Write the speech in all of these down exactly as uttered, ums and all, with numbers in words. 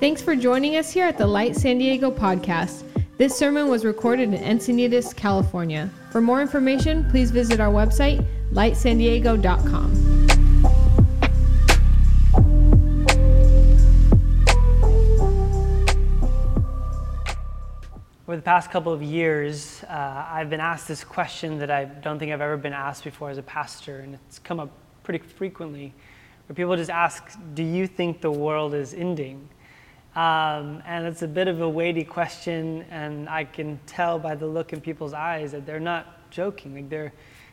Thanks for joining us here at the Light San Diego podcast. This sermon was recorded in Encinitas, California. For more information, please visit our website, light san diego dot com. Over the past couple of years, uh, I've been asked this question that I don't think I've ever been asked before as a pastor, and it's come up pretty frequently, where people just ask, do you think the world is ending? Um, and it's a bit of a weighty question, and I can tell by the look in people's eyes that they're not joking. Like there,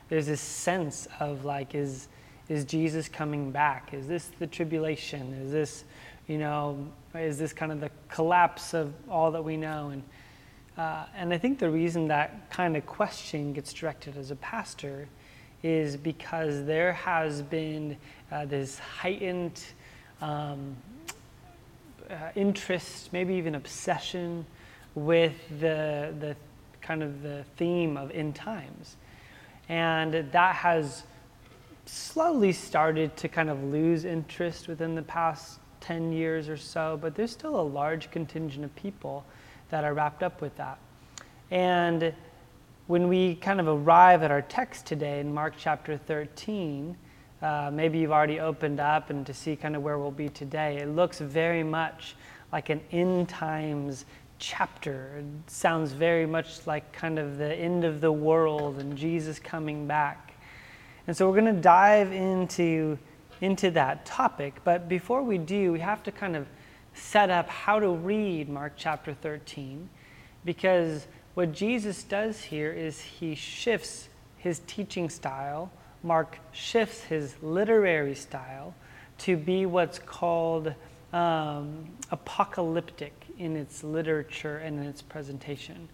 there's this sense of like, is is Jesus coming back? Is this the tribulation? Is this, you know, is this kind of the collapse of all that we know? And Uh, and I think the reason that kind of question gets directed as a pastor is because there has been uh, this heightened um, uh, interest, maybe even obsession, with the the kind of the theme of end times, and that has slowly started to kind of lose interest within the past ten years or so. But there's still a large contingent of people that are wrapped up with that. And when we kind of arrive at our text today in Mark chapter thirteen, uh, maybe you've already opened up and to see kind of where we'll be today, it looks very much like an end times chapter. It sounds very much like kind of the end of the world and Jesus coming back. And so we're going to dive into, into that topic. But before we do, we have to kind of set up how to read Mark chapter thirteen, because what Jesus does here is he shifts his teaching style. Mark shifts his literary style to be what's called um, apocalyptic in its literature and in its presentation.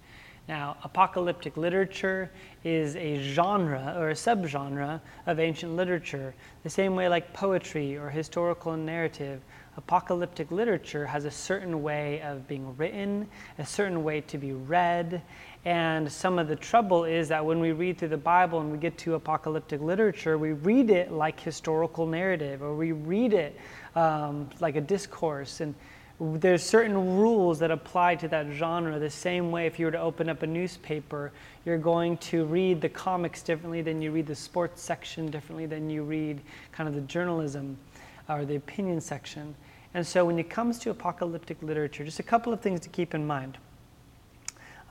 Now, apocalyptic literature is a genre or a subgenre of ancient literature, the same way like poetry or historical narrative. Apocalyptic literature has a certain way of being written, a certain way to be read, and some of the trouble is that when we read through the Bible and we get to apocalyptic literature, we read it like historical narrative, or we read it um, like a discourse, and there's certain rules that apply to that genre. The same way if you were to open up a newspaper, you're going to read the comics differently than you read the sports section, differently than you read kind of the journalism or the opinion section. And so when it comes to apocalyptic literature, just a couple of things to keep in mind.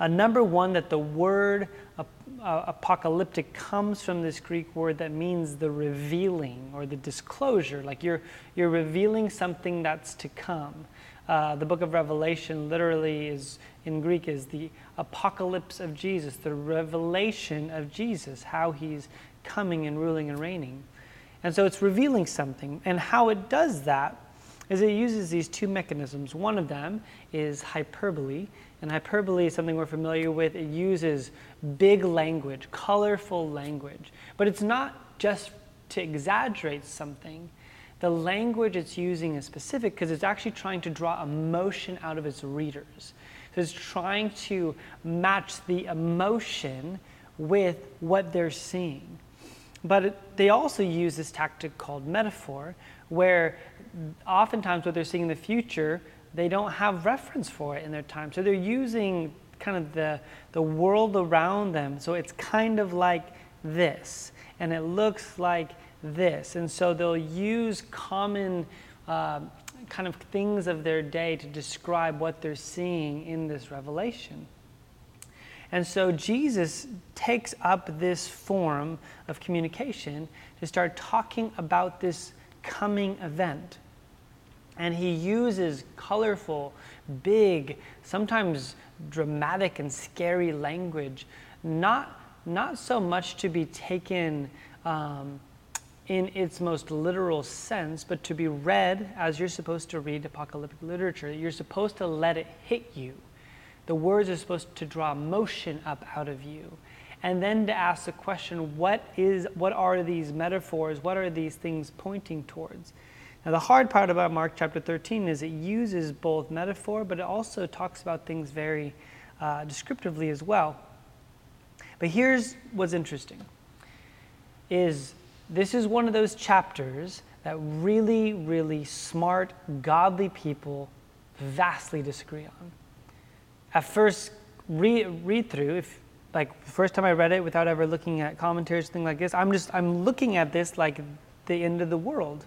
Uh, number one, that the word ap- uh, apocalyptic comes from this Greek word that means the revealing or the disclosure, like you're you're revealing something that's to come. Uh, the book of Revelation literally is, in Greek, is the apocalypse of Jesus, the revelation of Jesus, how he's coming and ruling and reigning. And so it's revealing something. And how it does that is it uses these two mechanisms. One of them is hyperbole. And hyperbole is something we're familiar with. It uses big language, colorful language. But it's not just to exaggerate something. The language it's using is specific because it's actually trying to draw emotion out of its readers. So it's trying to match the emotion with what they're seeing. But it, they also use this tactic called metaphor, where oftentimes what they're seeing in the future, they don't have reference for it in their time. So they're using kind of the, the world around them. So it's kind of like this, and it looks like this. And so they'll use common uh, kind of things of their day to describe what they're seeing in this revelation. And so Jesus takes up this form of communication to start talking about this coming event. And he uses colorful, big, sometimes dramatic and scary language, not not so much to be taken um, in its most literal sense, but to be read as you're supposed to read apocalyptic literature. You're supposed to let it hit you. The words are supposed to draw emotion up out of you. And then to ask the question, what is, what are these metaphors? What are these things pointing towards? Now, the hard part about Mark chapter thirteen is it uses both metaphor, but it also talks about things very uh, descriptively as well. But here's what's interesting, is this is one of those chapters that really, really smart, godly people vastly disagree on. At first re- read through, if like the first time I read it without ever looking at commentaries, thing like this, I'm just I'm looking at this like the end of the world.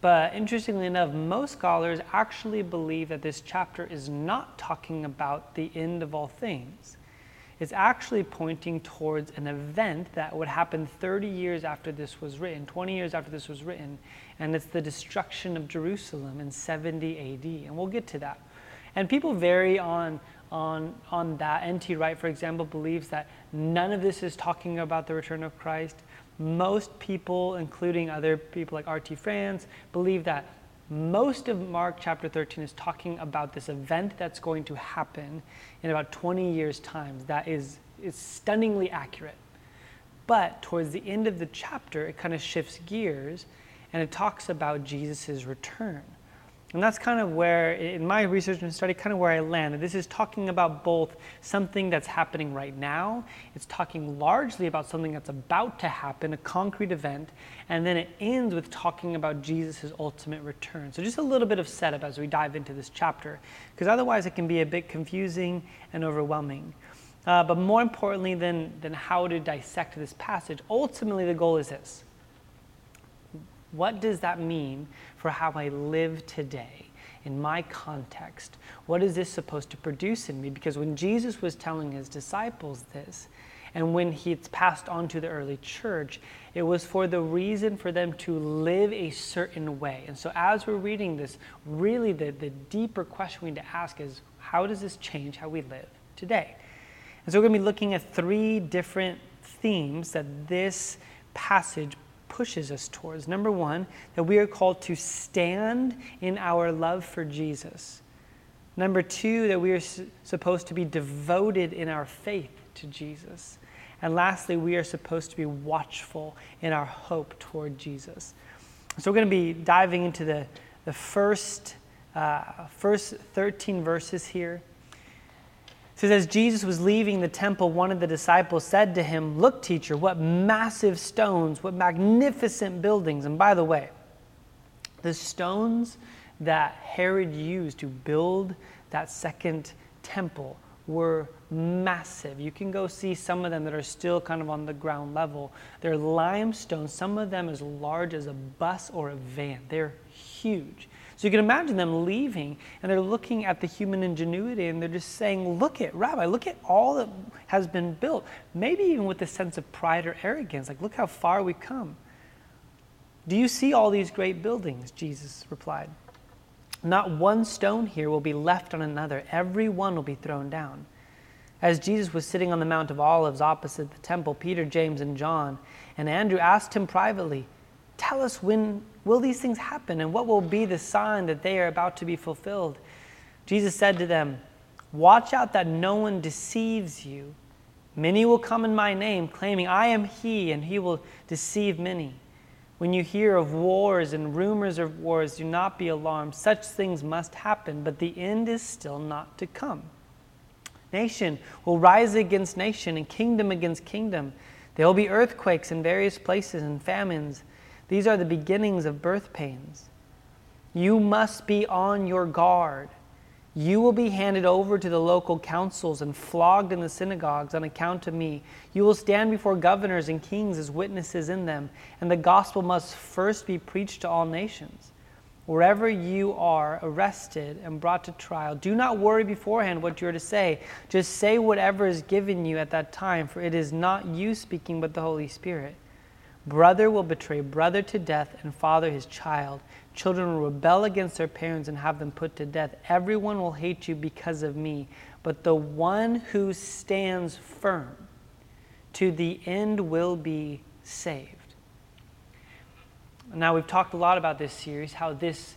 But interestingly enough, most scholars actually believe that this chapter is not talking about the end of all things. It's actually pointing towards an event that would happen thirty years after this was written, twenty years after this was written, and it's the destruction of Jerusalem in seventy A D, and we'll get to that. And people vary on on, on that. N T Wright, for example, believes that none of this is talking about the return of Christ. Most people, including other people like R T Franz, believe that most of Mark chapter thirteen is talking about this event that's going to happen in about twenty years' time. That is, is stunningly accurate. But towards the end of the chapter, it kind of shifts gears and it talks about Jesus' return. And that's kind of where, in my research and study, kind of where I landed. This is talking about both something that's happening right now, it's talking largely about something that's about to happen, a concrete event, and then it ends with talking about Jesus' ultimate return. So just a little bit of setup as we dive into this chapter, because otherwise it can be a bit confusing and overwhelming. Uh, but more importantly than, than how to dissect this passage, ultimately the goal is this. What does that mean for how I live today in my context? What is this supposed to produce in me? Because when Jesus was telling his disciples this, and when it's passed on to the early church, it was for the reason for them to live a certain way. And so as we're reading this, really the, the deeper question we need to ask is, how does this change how we live today? And so we're going to be looking at three different themes that this passage pushes us towards. Number one, that we are called to stand in our love for Jesus. Number two, that we are su- supposed to be devoted in our faith to Jesus. And lastly, we are supposed to be watchful in our hope toward Jesus. So we're going to be diving into the, the first, uh, first thirteen verses here. It says, as Jesus was leaving the temple, one of the disciples said to him, "Look, teacher, what massive stones, what magnificent buildings." And by the way, the stones that Herod used to build that second temple were massive. You can go see some of them that are still kind of on the ground level. They're limestone, some of them as large as a bus or a van. They're huge. So you can imagine them leaving, and they're looking at the human ingenuity, and they're just saying, look at, Rabbi, look at all that has been built. Maybe even with a sense of pride or arrogance, like, look how far we've come. Do you see all these great buildings? Jesus replied. Not one stone here will be left on another. Every one will be thrown down. As Jesus was sitting on the Mount of Olives opposite the temple, Peter, James, and John, and Andrew asked him privately, "Tell us, when will these things happen, and what will be the sign that they are about to be fulfilled?" Jesus said to them, "Watch out that no one deceives you. Many will come in my name, claiming, 'I am he,' and he will deceive many. When you hear of wars and rumors of wars, do not be alarmed. Such things must happen, but the end is still not to come. Nation will rise against nation, and kingdom against kingdom. There will be earthquakes in various places and famines. These are the beginnings of birth pains. You must be on your guard. You will be handed over to the local councils and flogged in the synagogues on account of me. You will stand before governors and kings as witnesses in them, and the gospel must first be preached to all nations. Wherever you are arrested and brought to trial, do not worry beforehand what you are to say. Just say whatever is given you at that time, for it is not you speaking, but the Holy Spirit. Brother will betray brother to death, and father his child. Children will rebel against their parents and have them put to death. Everyone will hate you because of me, but the one who stands firm to the end will be saved." Now, we've talked a lot about this series, how this,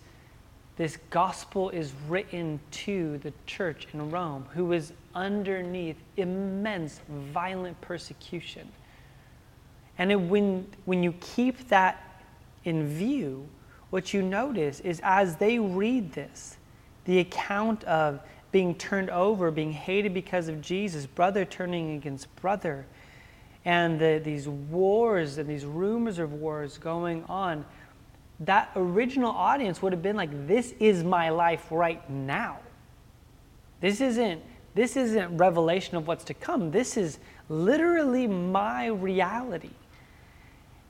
this gospel is written to the church in Rome, who is underneath immense, violent persecution. And it, when, when you keep that in view, what you notice is as they read this, the account of being turned over, being hated because of Jesus, brother turning against brother, and the, these wars and these rumors of wars going on, that original audience would have been like, this is my life right now. This isn't, this isn't revelation of what's to come. This is literally my reality.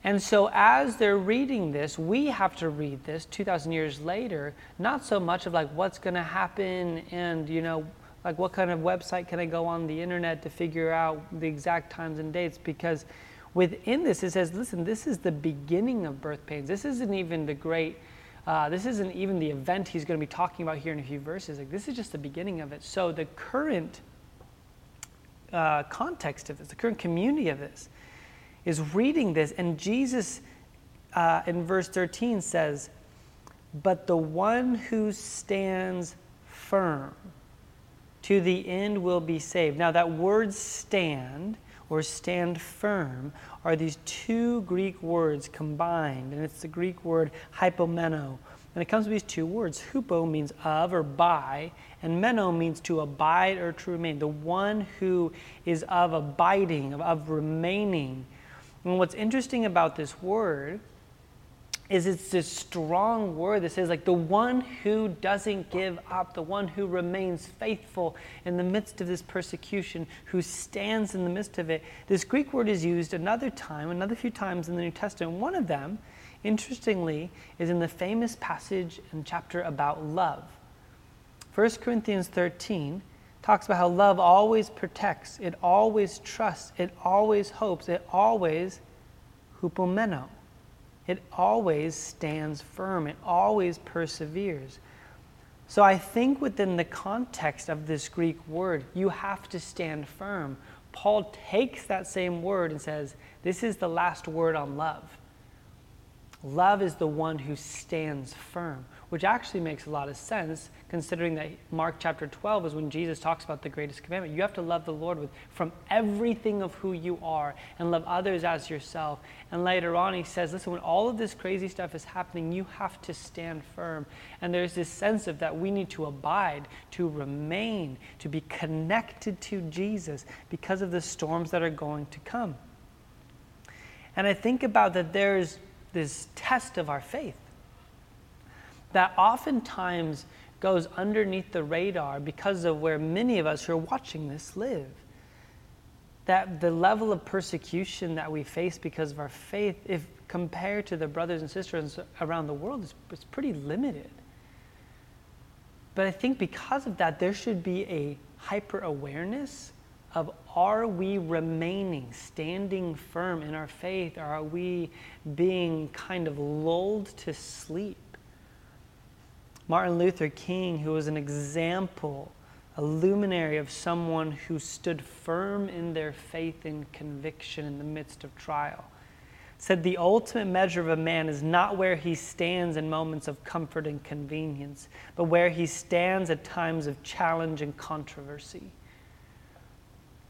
And so as they're reading this, we have to read this two thousand years later, not so much of like what's going to happen and, you know, like what kind of website can I go on the internet to figure out the exact times and dates, because within this it says, listen, this is the beginning of birth pains. This isn't even the great, uh, this isn't even the event he's going to be talking about here in a few verses. Like this is just the beginning of it. So the current uh, context of this, the current community of this, is reading this, and Jesus uh, in verse thirteen says, but the one who stands firm to the end will be saved. Now that word stand or stand firm are these two Greek words combined, and it's the Greek word hypomeno. And it comes with these two words. Hupo means of or by, and meno means to abide or to remain. The one who is of abiding, of, of remaining. And what's interesting about this word is it's this strong word that says, like, the one who doesn't give up, the one who remains faithful in the midst of this persecution, who stands in the midst of it. This Greek word is used another time, another few times in the New Testament. One of them, interestingly, is in the famous passage and chapter about love. First Corinthians thirteen talks about how love always protects, it always trusts, it always hopes, it always hupomeno. It always stands firm, it always perseveres. So I think within the context of this Greek word, you have to stand firm. Paul takes that same word and says, this is the last word on love. Love is the one who stands firm, which actually makes a lot of sense considering that Mark chapter twelve is when Jesus talks about the greatest commandment. You have to love the Lord with from everything of who you are and love others as yourself. And later on he says, listen, when all of this crazy stuff is happening, you have to stand firm. And there's this sense of that we need to abide, to remain, to be connected to Jesus because of the storms that are going to come. And I think about that there's this test of our faith that oftentimes goes underneath the radar because of where many of us who are watching this live. That the level of persecution that we face because of our faith, if compared to the brothers and sisters around the world, is, is pretty limited. But I think because of that, there should be a hyper-awareness of, are we remaining, standing firm in our faith, or are we being kind of lulled to sleep? Martin Luther King, who was an example, a luminary of someone who stood firm in their faith and conviction in the midst of trial, said the ultimate measure of a man is not where he stands in moments of comfort and convenience, but where he stands at times of challenge and controversy.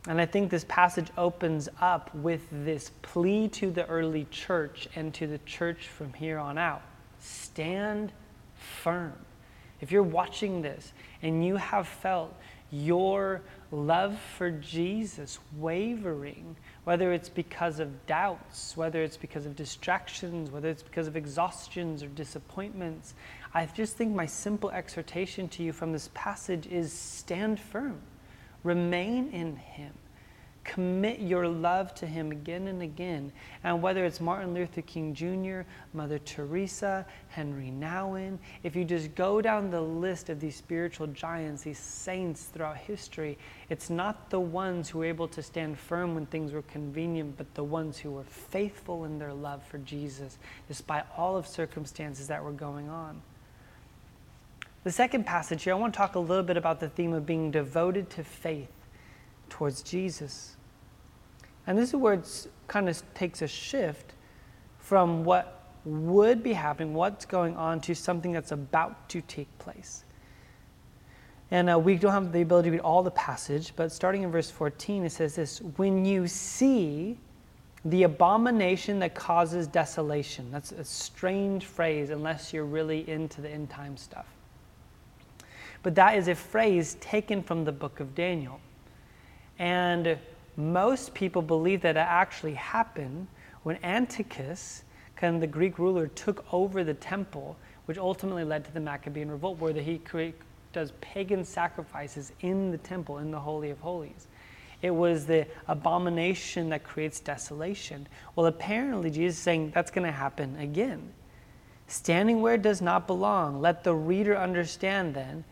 And I think this passage opens up with this plea to the early church and to the church from here on out. Stand firm. If you're watching this and you have felt your love for Jesus wavering, whether it's because of doubts, whether it's because of distractions, whether it's because of exhaustions or disappointments, I just think my simple exhortation to you from this passage is stand firm. Remain in him. Commit your love to him again and again. And whether it's Martin Luther King Junior, Mother Teresa, Henri Nouwen, if you just go down the list of these spiritual giants, these saints throughout history, it's not the ones who were able to stand firm when things were convenient, but the ones who were faithful in their love for Jesus, despite all of circumstances that were going on. The second passage here, I want to talk a little bit about the theme of being devoted to faith towards Jesus. And this is where it kind of takes a shift from what would be happening, what's going on, to something that's about to take place. And uh, we don't have the ability to read all the passage, but starting in verse fourteen, it says this, when you see the abomination that causes desolation. That's a strange phrase unless you're really into the end time stuff. But that is a phrase taken from the book of Daniel. And most people believe that it actually happened when Antiochus kind of the Greek ruler took over the temple, which ultimately led to the Maccabean Revolt, where the, he create, does pagan sacrifices in the temple, in the Holy of Holies. It was the abomination that creates desolation. Well, apparently Jesus is saying that's going to happen again. Standing where it does not belong, let the reader understand then,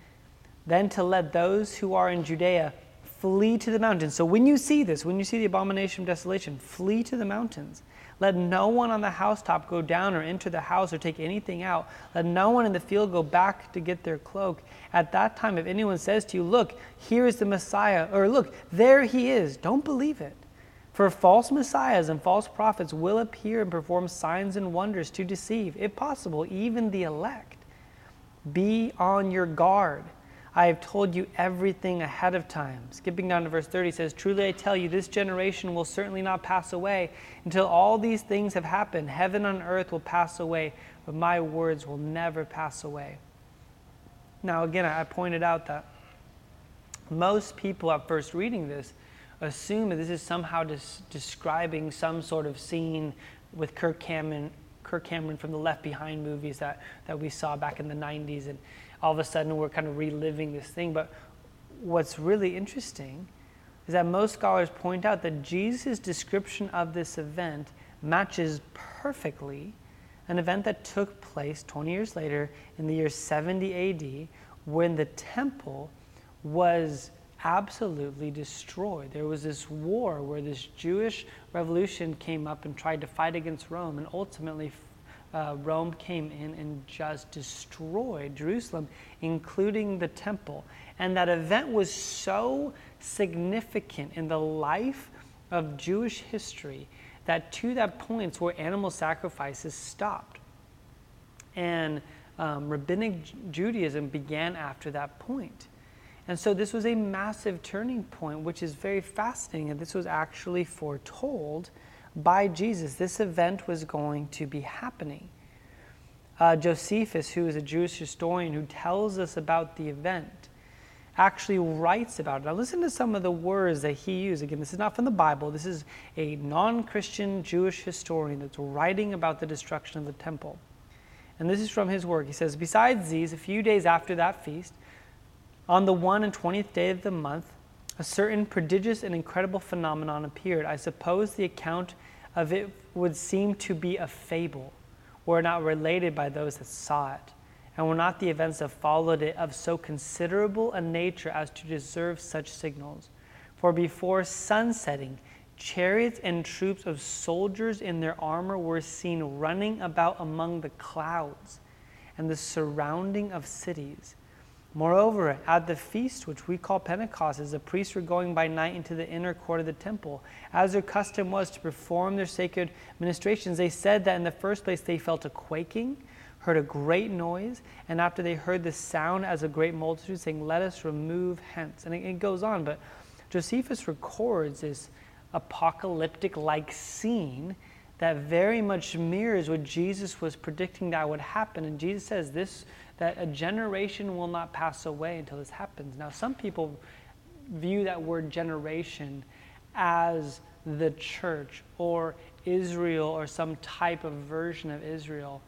then to let those who are in Judea flee to the mountains. So when you see this, when you see the abomination of desolation, flee to the mountains. Let no one on the housetop go down or enter the house or take anything out. Let no one in the field go back to get their cloak. At that time, if anyone says to you, look, here is the Messiah, or look, there he is, don't believe it. For false messiahs and false prophets will appear and perform signs and wonders to deceive, if possible, even the elect. Be on your guard. I have told you everything ahead of time. Skipping down to verse thirty says, truly I tell you, this generation will certainly not pass away until all these things have happened. Heaven and earth will pass away, but my words will never pass away. Now again, I pointed out that most people at first reading this assume that this is somehow des- describing some sort of scene with Kirk Cameron, Kirk Cameron from the Left Behind movies that, that we saw back in the nineties, and all of a sudden we're kind of reliving this thing. But what's really interesting is that most scholars point out that Jesus' description of this event matches perfectly an event that took place twenty years later in the year seventy A D, when the temple was absolutely destroyed. There was this war where this Jewish revolution came up and tried to fight against Rome, and ultimately uh, Rome came in and just destroyed Jerusalem, including the temple. And that event was so significant in the life of Jewish history that to that point where animal sacrifices stopped. And um, rabbinic Judaism began after that point. And so this was a massive turning point, which is very fascinating. And this was actually foretold by Jesus. This event was going to be happening. Uh, Josephus, who is a Jewish historian who tells us about the event, actually writes about it. Now listen to some of the words that he used. Again, this is not from the Bible. This is a non-Christian Jewish historian that's writing about the destruction of the temple. And this is from his work. He says, besides these, a few days after that feast, on the one and twentieth day of the month, a certain prodigious and incredible phenomenon appeared. I suppose the account of it would seem to be a fable, were not related by those that saw it, and were not the events that followed it of so considerable a nature as to deserve such signals. For before sunsetting, chariots and troops of soldiers in their armor were seen running about among the clouds and the surrounding of cities. Moreover, at the feast, which we call Pentecost, as the priests were going by night into the inner court of the temple, as their custom was to perform their sacred ministrations, they said that in the first place they felt a quaking, heard a great noise, and after they heard the sound as a great multitude, saying, let us remove hence. And it, it goes on, but Josephus records this apocalyptic-like scene that very much mirrors what Jesus was predicting that would happen. And Jesus says this, that a generation will not pass away until this happens. Now, some people view that word generation as the church or Israel or some type of version of Israel.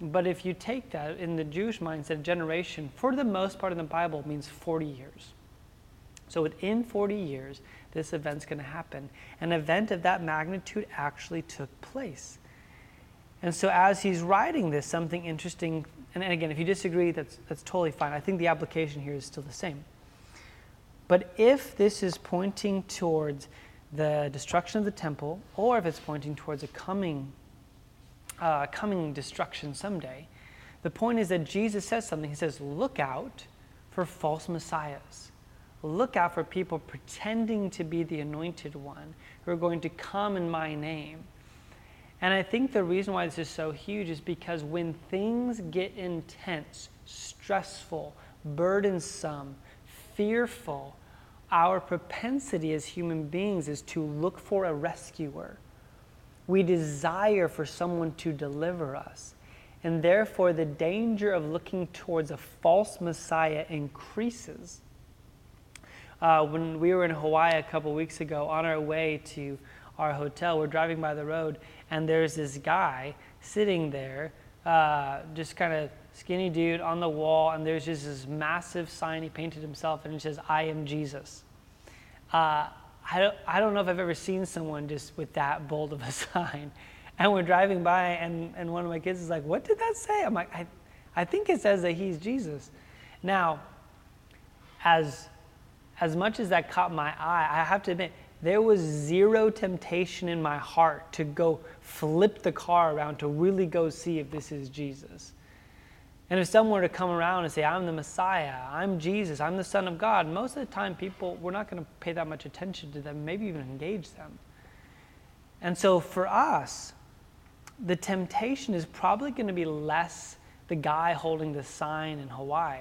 But if you take that in the Jewish mindset, generation, for the most part in the Bible, means forty years. So within forty years, this event's going to happen. An event of that magnitude actually took place. And so as he's writing this, something interesting, and again, if you disagree, that's that's totally fine. I think the application here is still the same. But if this is pointing towards the destruction of the temple, or if it's pointing towards a coming, uh, coming destruction someday, the point is that Jesus says something. He says, look out for false messiahs. Look out for people pretending to be the anointed one who are going to come in my name. And I think the reason why this is so huge is because when things get intense, stressful, burdensome, fearful, our propensity as human beings is to look for a rescuer. We desire for someone to deliver us. And therefore, the danger of looking towards a false Messiah increases. Uh, when we were in Hawaii a couple weeks ago, on our way to our hotel, we're driving by the road, and there's this guy sitting there, uh, just kind of skinny dude on the wall, and there's just this massive sign he painted himself, and it says, "I am Jesus." Uh, I don't, I don't know if I've ever seen someone just with that bold of a sign. And we're driving by, and, and one of my kids is like, "What did that say?" I'm like, I, I think it says that he's Jesus. Now, as as much as that caught my eye, I have to admit, there was zero temptation in my heart to go flip the car around to really go see if this is Jesus. And if someone were to come around and say, "I'm the Messiah, I'm Jesus, I'm the Son of God," most of the time people, we're not going to pay that much attention to them, maybe even engage them. And so for us, the temptation is probably going to be less the guy holding the sign in Hawaii.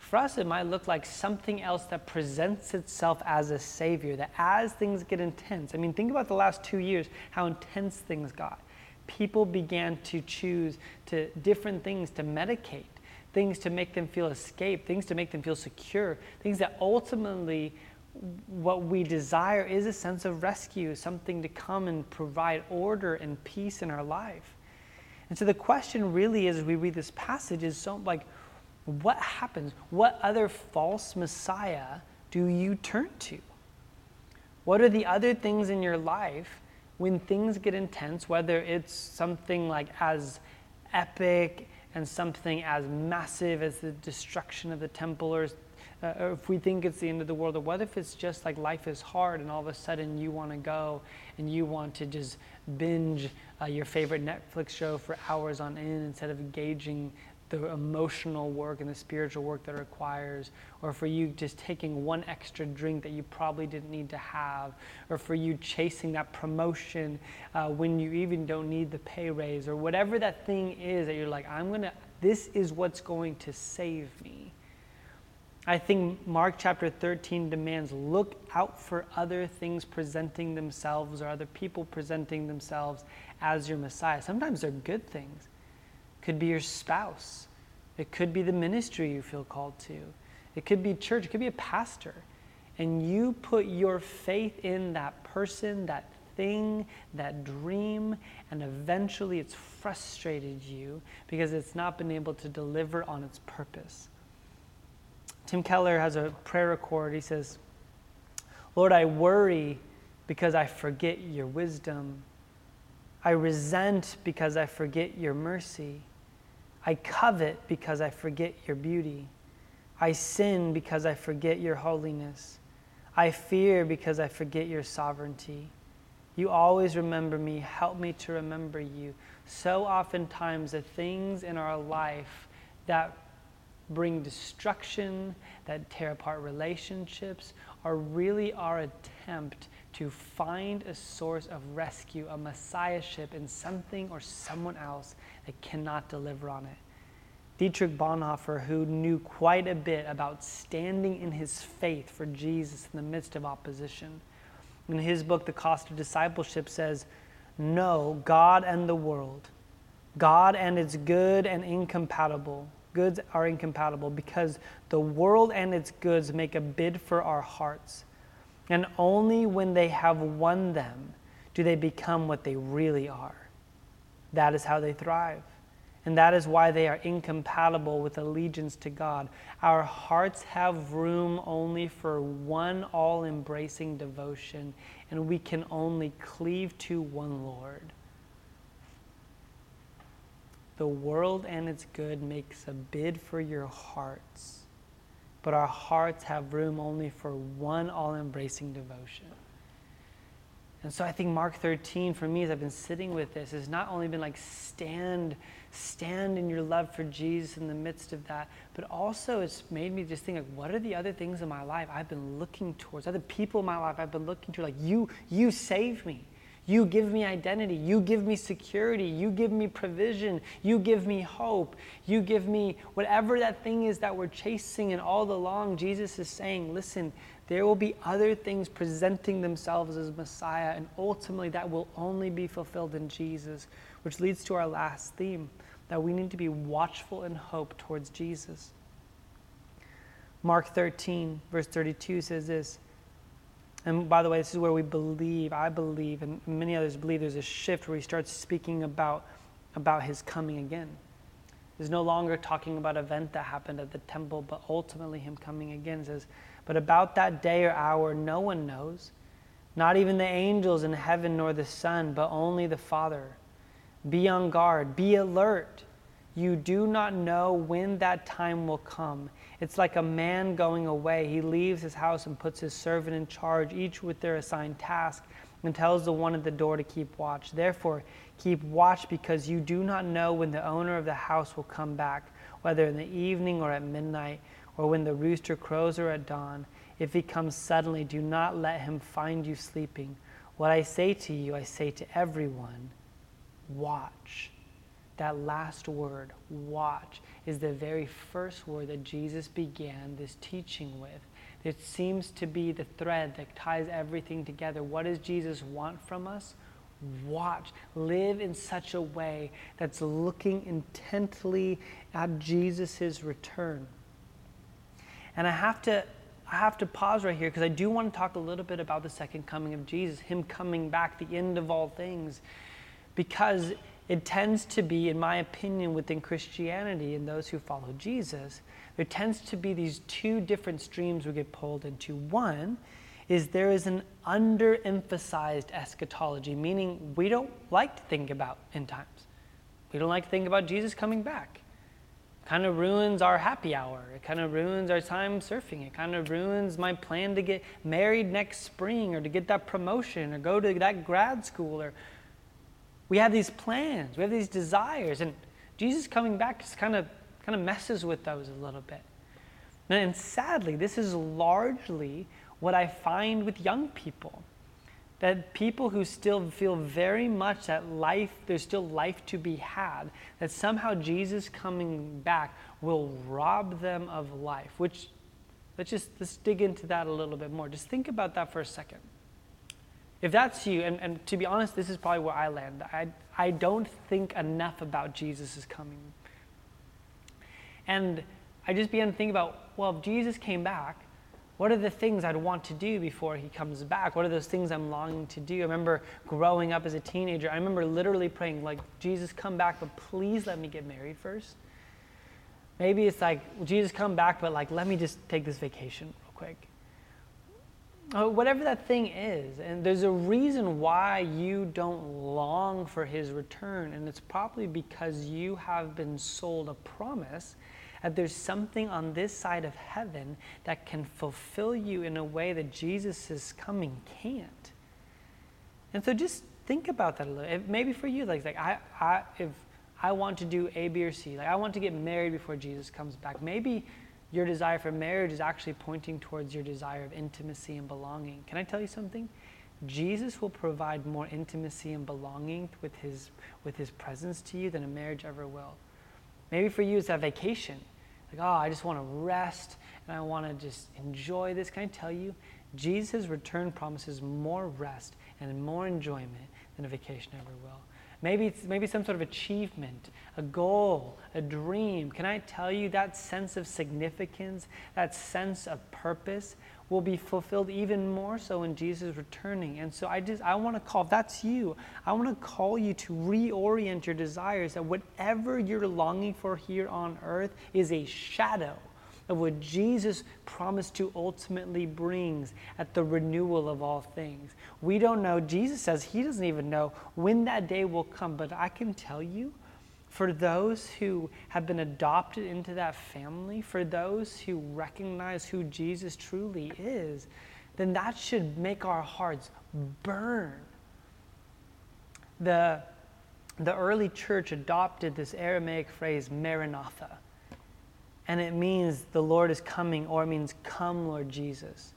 For us, it might look like something else that presents itself as a savior, that as things get intense, I mean, think about the last two years, how intense things got. People began to choose to different things to medicate, things to make them feel escape, things to make them feel secure, things that ultimately what we desire is a sense of rescue, something to come and provide order and peace in our life. And so the question really is, as we read this passage, is so like, what happens? What other false messiah do you turn to? What are the other things in your life when things get intense, whether it's something like as epic and something as massive as the destruction of the temple, or Uh, or if we think it's the end of the world, or what if it's just like life is hard and all of a sudden you want to go and you want to just binge uh, your favorite Netflix show for hours on end instead of engaging the emotional work and the spiritual work that it requires, or for you just taking one extra drink that you probably didn't need to have, or for you chasing that promotion uh, when you even don't need the pay raise, or whatever that thing is that you're like, I'm gonna, this is what's going to save me. I think Mark chapter thirteen demands, look out for other things presenting themselves or other people presenting themselves as your Messiah. Sometimes they're good things. Could be your spouse. It could be the ministry you feel called to. It could be church. It could be a pastor. And you put your faith in that person, that thing, that dream, and eventually it's frustrated you because it's not been able to deliver on its purpose. Tim Keller has a prayer record. He says, "Lord, I worry because I forget your wisdom. I resent because I forget your mercy. I covet because I forget your beauty. I sin because I forget your holiness. I fear because I forget your sovereignty. You always remember me. Help me to remember you." So oftentimes the things in our life that bring destruction, that tear apart relationships, are really our attempt to find a source of rescue, a messiahship in something or someone else that cannot deliver on it. Dietrich Bonhoeffer, who knew quite a bit about standing in his faith for Jesus in the midst of opposition, in his book, The Cost of Discipleship, says, "No, God and the world, God and its good and incompatible, goods are incompatible because the world and its goods make a bid for our hearts. And only when they have won them do they become what they really are. That is how they thrive. And that is why they are incompatible with allegiance to God. Our hearts have room only for one all-embracing devotion, and we can only cleave to one Lord. The world and its good makes a bid for your hearts, but our hearts have room only for one all-embracing devotion." And so I think Mark thirteen, for me, as I've been sitting with this, has not only been like stand, stand in your love for Jesus in the midst of that, but also it's made me just think, like, what are the other things in my life I've been looking towards, other people in my life I've been looking to, like, you, you save me. You give me identity. You give me security. You give me provision. You give me hope. You give me whatever that thing is that we're chasing. And all along, Jesus is saying, listen, there will be other things presenting themselves as Messiah, and ultimately that will only be fulfilled in Jesus, which leads to our last theme, that we need to be watchful in hope towards Jesus. Mark thirteen, verse thirty-two says this. And by the way, this is where we believe, I believe, and many others believe there's a shift where he starts speaking about about his coming again. He's no longer talking about an event that happened at the temple, but ultimately him coming again. It says, but about that day or hour no one knows, not even the angels in heaven nor the Son, but only the Father. Be on guard, be alert. You do not know when that time will come. It's like a man going away. He leaves his house and puts his servant in charge, each with their assigned task, and tells the one at the door to keep watch. Therefore, keep watch, because you do not know when the owner of the house will come back, whether in the evening or at midnight, or when the rooster crows or at dawn. If he comes suddenly, do not let him find you sleeping. What I say to you, I say to everyone, watch. That last word, watch, is the very first word that Jesus began this teaching with. It seems to be the thread that ties everything together. What does Jesus want from us? Watch. Live in such a way that's looking intently at Jesus' return. And I have to I have to pause right here, because I do want to talk a little bit about the second coming of Jesus, him coming back, the end of all things, because it tends to be, in my opinion, within Christianity and those who follow Jesus, there tends to be these two different streams we get pulled into. One is there is an underemphasized eschatology, meaning we don't like to think about end times. We don't like to think about Jesus coming back. It kind of ruins our happy hour. It kind of ruins our time surfing. It kind of ruins my plan to get married next spring, or to get that promotion, or go to that grad school, or we have these plans, we have these desires, and Jesus coming back just kind of kind of messes with those a little bit. And sadly, this is largely what I find with young people, that people who still feel very much that life, there's still life to be had, that somehow Jesus coming back will rob them of life, which, let's just let's dig into that a little bit more. Just think about that for a second. If that's you, and, and to be honest, this is probably where I land. I, I don't think enough about Jesus' coming. And I just began to think about, well, if Jesus came back, what are the things I'd want to do before he comes back? What are those things I'm longing to do? I remember growing up as a teenager, I remember literally praying, like, Jesus, come back, but please let me get married first. Maybe it's like, Jesus, come back, but like, let me just take this vacation real quick. Oh, whatever that thing is. And there's a reason why you don't long for his return, and it's probably because you have been sold a promise that there's something on this side of heaven that can fulfill you in a way that Jesus' coming can't. And so just think about that a little. If maybe for you, like, like I, I, if I want to do A, B, or C, like I want to get married before Jesus comes back. Maybe your desire for marriage is actually pointing towards your desire of intimacy and belonging. Can I tell you something? Jesus will provide more intimacy and belonging with his, with his presence to you than a marriage ever will. Maybe for you it's that vacation. Like, oh, I just want to rest and I want to just enjoy this. Can I tell you? Jesus' return promises more rest and more enjoyment than a vacation ever will. Maybe it's maybe some sort of achievement, a goal, a dream. Can I tell you that sense of significance, that sense of purpose will be fulfilled even more so when Jesus is returning. And so I just I want to call, if that's you, I want to call you to reorient your desires, that whatever you're longing for here on earth is a shadow of what Jesus promised to ultimately brings at the renewal of all things. We don't know. Jesus says he doesn't even know when that day will come, but I can tell you, for those who have been adopted into that family, for those who recognize who Jesus truly is, then that should make our hearts burn. The, the early church adopted this Aramaic phrase, Maranatha. And it means the Lord is coming, or it means come, Lord Jesus.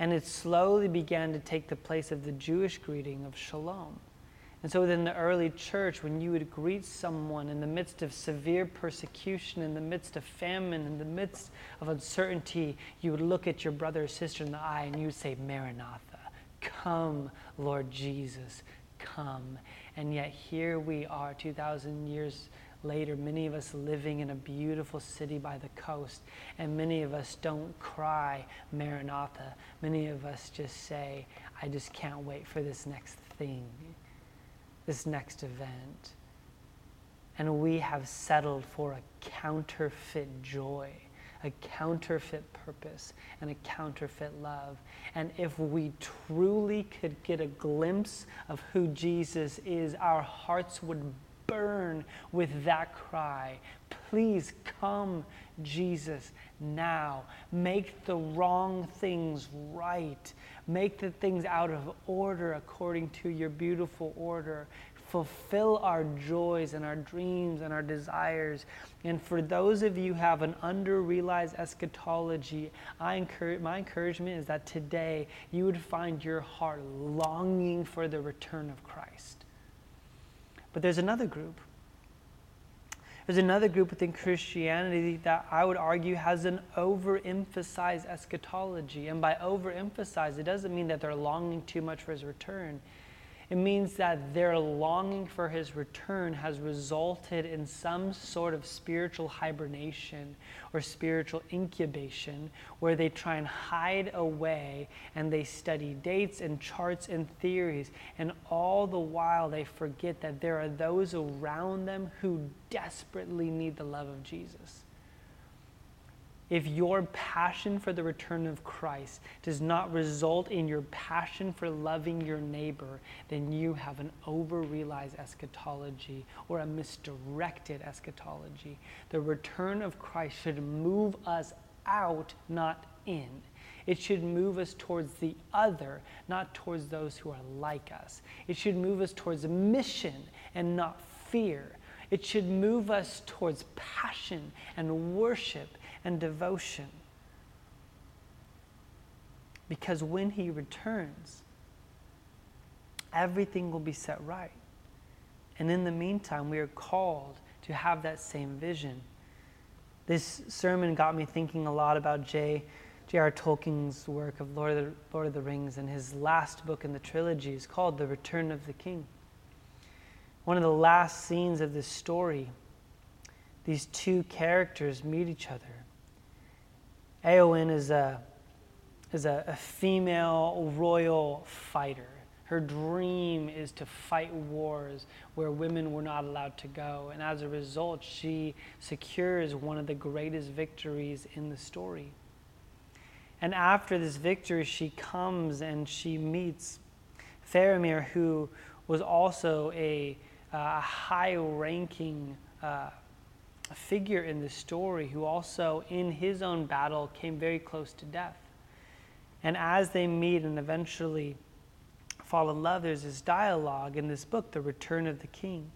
And it slowly began to take the place of the Jewish greeting of shalom. And so within the early church, when you would greet someone in the midst of severe persecution, in the midst of famine, in the midst of uncertainty, you would look at your brother or sister in the eye and you would say, Maranatha, come, Lord Jesus, come. And yet here we are, two thousand years later, many of us living in a beautiful city by the coast, and many of us don't cry Maranatha. Many of us just say, I just can't wait for this next thing, this next event. and we have settled for a counterfeit joy, a counterfeit purpose, and a counterfeit love. And if we truly could get a glimpse of who Jesus is, our hearts would burn with that cry, please come, Jesus, now. Make the wrong things right. Make the things out of order according to your beautiful order. Fulfill our joys and our dreams and our desires. And for those of you who have an under-realized eschatology, I encourage, my encouragement is that today you would find your heart longing for the return of Christ. But there's another group. There's another group within Christianity that I would argue has an overemphasized eschatology. And by overemphasized, it doesn't mean that they're longing too much for his return. It means that their longing for his return has resulted in some sort of spiritual hibernation or spiritual incubation where they try and hide away and they study dates and charts and theories, and all the while they forget that there are those around them who desperately need the love of Jesus. If your passion for the return of Christ does not result in your passion for loving your neighbor, then you have an over-realized eschatology or a misdirected eschatology. The return of Christ should move us out, not in. It should move us towards the other, not towards those who are like us. It should move us towards mission and not fear. It should move us towards passion and worship and devotion. Because when he returns, everything will be set right. And in the meantime, we are called to have that same vision. This sermon got me thinking a lot about J R R Tolkien's work of Lord of, the, Lord of the Rings, and his last book in the trilogy is called The Return of the King. One of the last scenes of this story, these two characters meet each other. Eowyn is a is a, a female royal fighter. Her dream is to fight wars where women were not allowed to go, and as a result, she secures one of the greatest victories in the story. And after this victory, she comes and she meets Faramir, who was also a, a high-ranking uh, figure in the story, who also in his own battle came very close to death. And as they meet and eventually fall in love, there's this dialogue in this book, The Return of the King.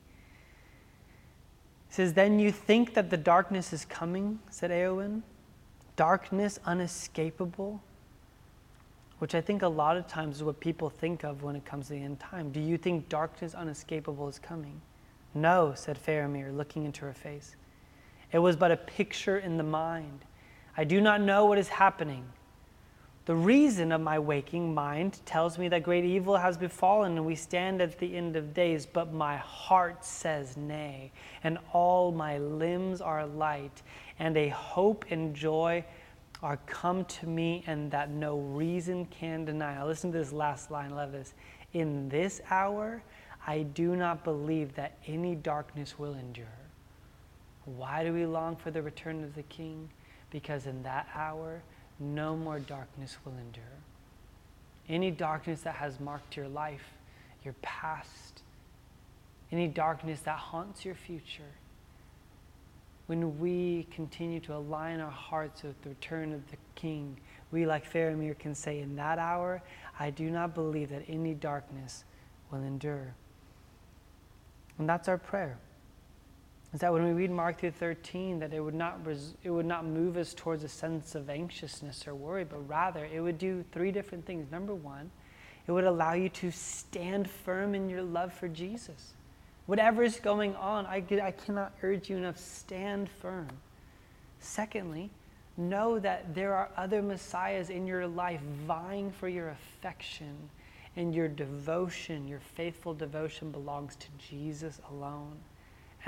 It says, "Then you think that the darkness is coming," said Eowyn, "darkness unescapable," which I think a lot of times is what people think of when it comes to the end time. "Do you think darkness unescapable is coming?" "No," said Faramir, looking into her face. "It was but a picture in the mind. I do not know what is happening. The reason of my waking mind tells me that great evil has befallen and we stand at the end of days, but my heart says nay, and all my limbs are light, and a hope and joy are come to me, and that no reason can deny." Now listen to this last line, I love this. "In this hour, I do not believe that any darkness will endure." Why do we long for the return of the King? Because in that hour, no more darkness will endure. Any darkness that has marked your life, your past, any darkness that haunts your future, when we continue to align our hearts with the return of the King, we, like Faramir, can say, "In that hour, I do not believe that any darkness will endure." And that's our prayer. Is that when we read Mark three thirteen, that it would not res- it would not move us towards a sense of anxiousness or worry, but rather it would do three different things. Number one, it would allow you to stand firm in your love for Jesus. Whatever is going on, I get, I cannot urge you enough, stand firm. Secondly, know that there are other messiahs in your life vying for your affection, and your devotion, your faithful devotion, belongs to Jesus alone.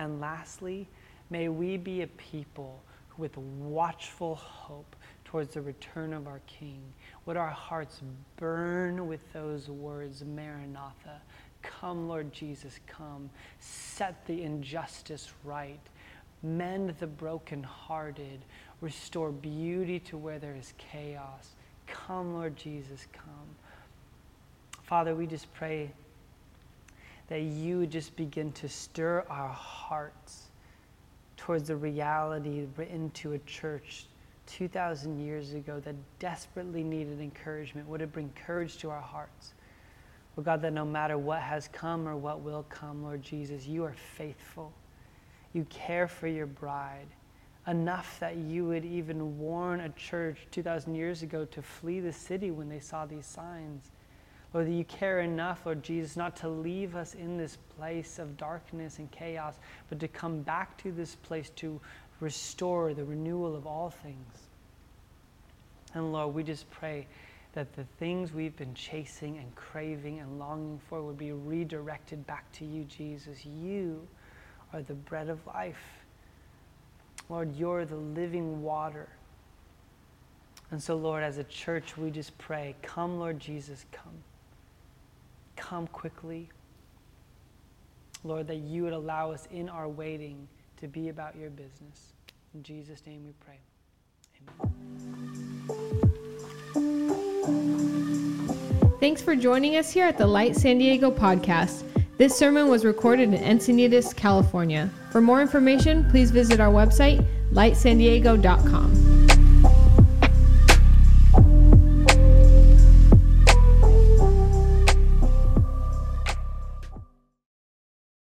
And lastly, may we be a people with watchful hope towards the return of our King. Would our hearts burn with those words, Maranatha, Come, Lord Jesus, come. Set the injustice right. Mend the brokenhearted. Restore beauty to where there is chaos. Come, Lord Jesus, come. Father, we just pray that you would just begin to stir our hearts towards the reality written to a church two thousand years ago that desperately needed encouragement. Would it bring courage to our hearts? Oh God, that no matter what has come or what will come, Lord Jesus, you are faithful. You care for your bride enough that you would even warn a church two thousand years ago to flee the city when they saw these signs. Lord, that you care enough, Lord Jesus, not to leave us in this place of darkness and chaos, but to come back to this place to restore the renewal of all things. And Lord, we just pray that the things we've been chasing and craving and longing for would be redirected back to you, Jesus. You are the bread of life. Lord, you're the living water. And so, Lord, as a church, we just pray, come, Lord Jesus, come. Come quickly. Lord, that you would allow us in our waiting to be about your business. In Jesus' name we pray. Amen. Thanks for joining us here at the Light San Diego podcast. This sermon was recorded in Encinitas, California. For more information, please visit our website, light san diego dot com.